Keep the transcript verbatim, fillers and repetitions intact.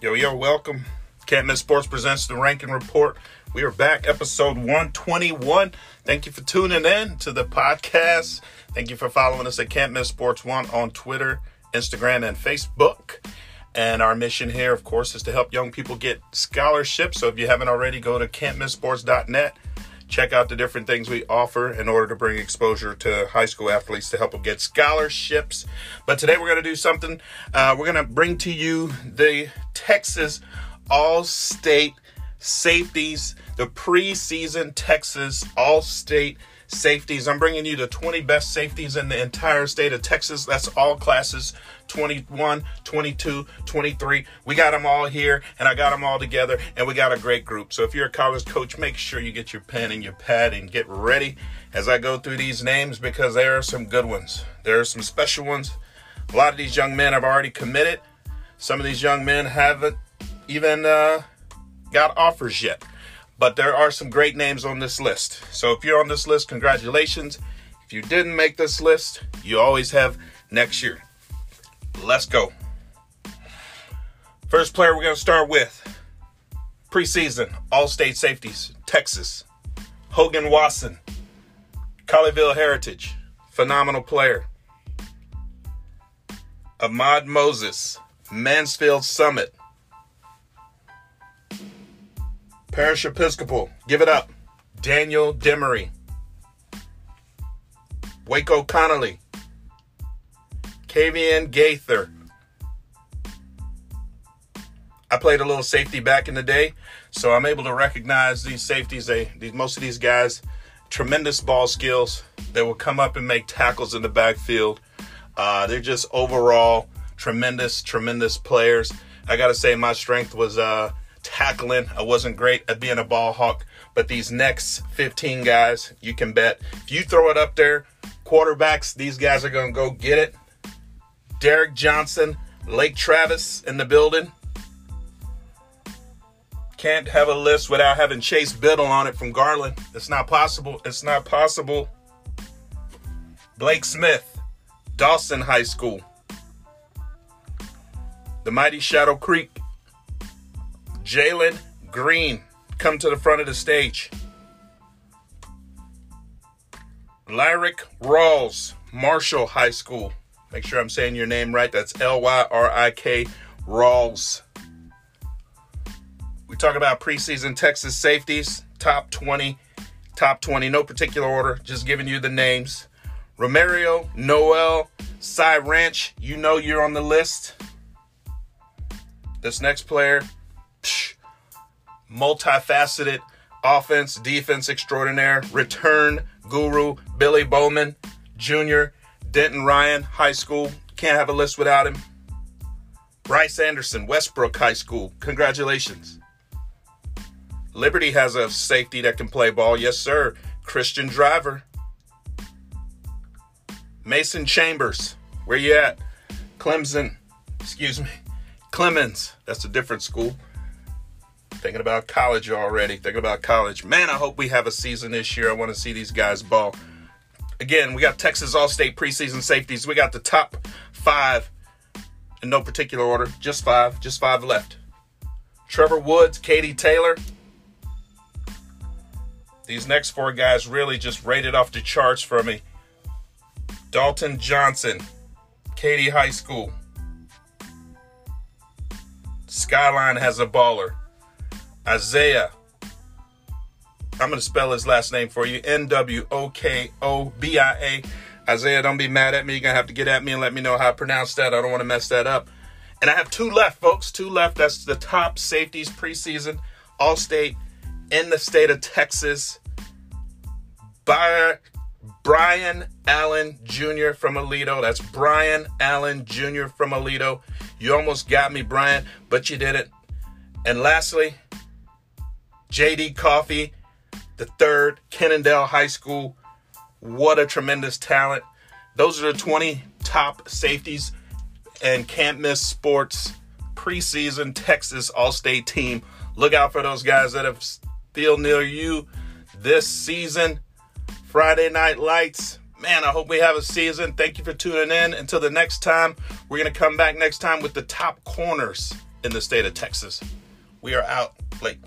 Yo, yo, welcome. Can't Miss Sports presents the Ranking Report. We are back, episode one twenty-one. Thank you for tuning in to the podcast. Thank you for following us at Can't Miss Sports one on Twitter, Instagram, and Facebook. And our mission here, of course, is to help young people get scholarships. So if you haven't already, go to can't miss sports dot net. Check out the different things we offer in order to bring exposure to high school athletes to help them get scholarships. But today we're going to do something. Uh, we're going to bring to you the Texas All-State Safeties, the preseason Texas All-State Safeties. I'm bringing you the twenty best safeties in the entire state of Texas. That's all classes twenty-one, twenty-two, twenty-three. We got them all here, and I got them all together, and we got a great group. So if you're a college coach, make sure you get your pen and your pad and get ready as I go through these names, because there are some good ones. There are some special ones. A lot of these young men have already committed. Some of these young men haven't even uh, got offers yet. But there are some great names on this list. So if you're on this list, congratulations. If you didn't make this list, you always have next year. Let's go. First player we're going to start with, preseason All-State Safeties, Texas. Hogan Wasson, Colleyville Heritage, phenomenal player. Ahmad Moses, Mansfield Summit. Parish Episcopal, give it up. Daniel Dimery. Waco Connolly. Kevan Gaither. I played a little safety back in the day, so I'm able to recognize these safeties. They, these, most of these guys, tremendous ball skills. They will come up and make tackles in the backfield. Uh, they're just overall tremendous, tremendous players. I got to say my strength was... Uh, tackling. I wasn't great at being a ball hawk, but these next fifteen guys, you can bet if you throw it up there, quarterbacks, these guys are going to go get it. Derek Johnson, Lake Travis in the building. Can't have a list without having Chase Biddle on it from Garland. It's not possible. It's not possible. Blake Smith, Dawson High School. The mighty Shadow Creek. Jalen Green, come to the front of the stage. Lyric Rawls, Marshall High School. Make sure I'm saying your name right. That's L Y R I K, Rawls. We talk about preseason Texas safeties, top twenty, top twenty, no particular order, just giving you the names. Romero, Noel, Cy Ranch, you know you're on the list. This next player, multifaceted offense, defense extraordinaire, return guru, Billy Bowman, Junior, Denton Ryan High School. Can't have a list without him. Bryce Anderson, Westbrook High School. Congratulations. Liberty has a safety that can play ball. Yes, sir. Christian Driver. Mason Chambers. Where you at? Clemson. Excuse me. Clemens. That's a different school. Thinking about college already. Thinking about college. Man, I hope we have a season this year. I want to see these guys ball. Again, we got Texas All-State preseason safeties. We got the top five in no particular order. Just five. Just five left. Trevor Woods, Katy Taylor. These next four guys really just rated off the charts for me. Dalton Johnson, Katy High School. Skyline has a baller. Isaiah, I'm going to spell his last name for you, N W O K O B I A. Isaiah, don't be mad at me. You're going to have to get at me and let me know how I pronounce that. I don't want to mess that up. And I have two left, folks, two left. That's the top safeties preseason, All-State, in the state of Texas. By Brian Allen Junior from Aledo. That's Brian Allen Junior from Aledo. You almost got me, Brian, but you didn't. And lastly, J D Coffey, the third, Kennedale High School. What a tremendous talent. Those are the twenty top safeties and Can't Miss Sports preseason Texas All-State team. Look out for those guys that have still near you this season. Friday Night Lights. Man, I hope we have a season. Thank you for tuning in. Until the next time, we're going to come back next time with the top corners in the state of Texas. We are out. Blake.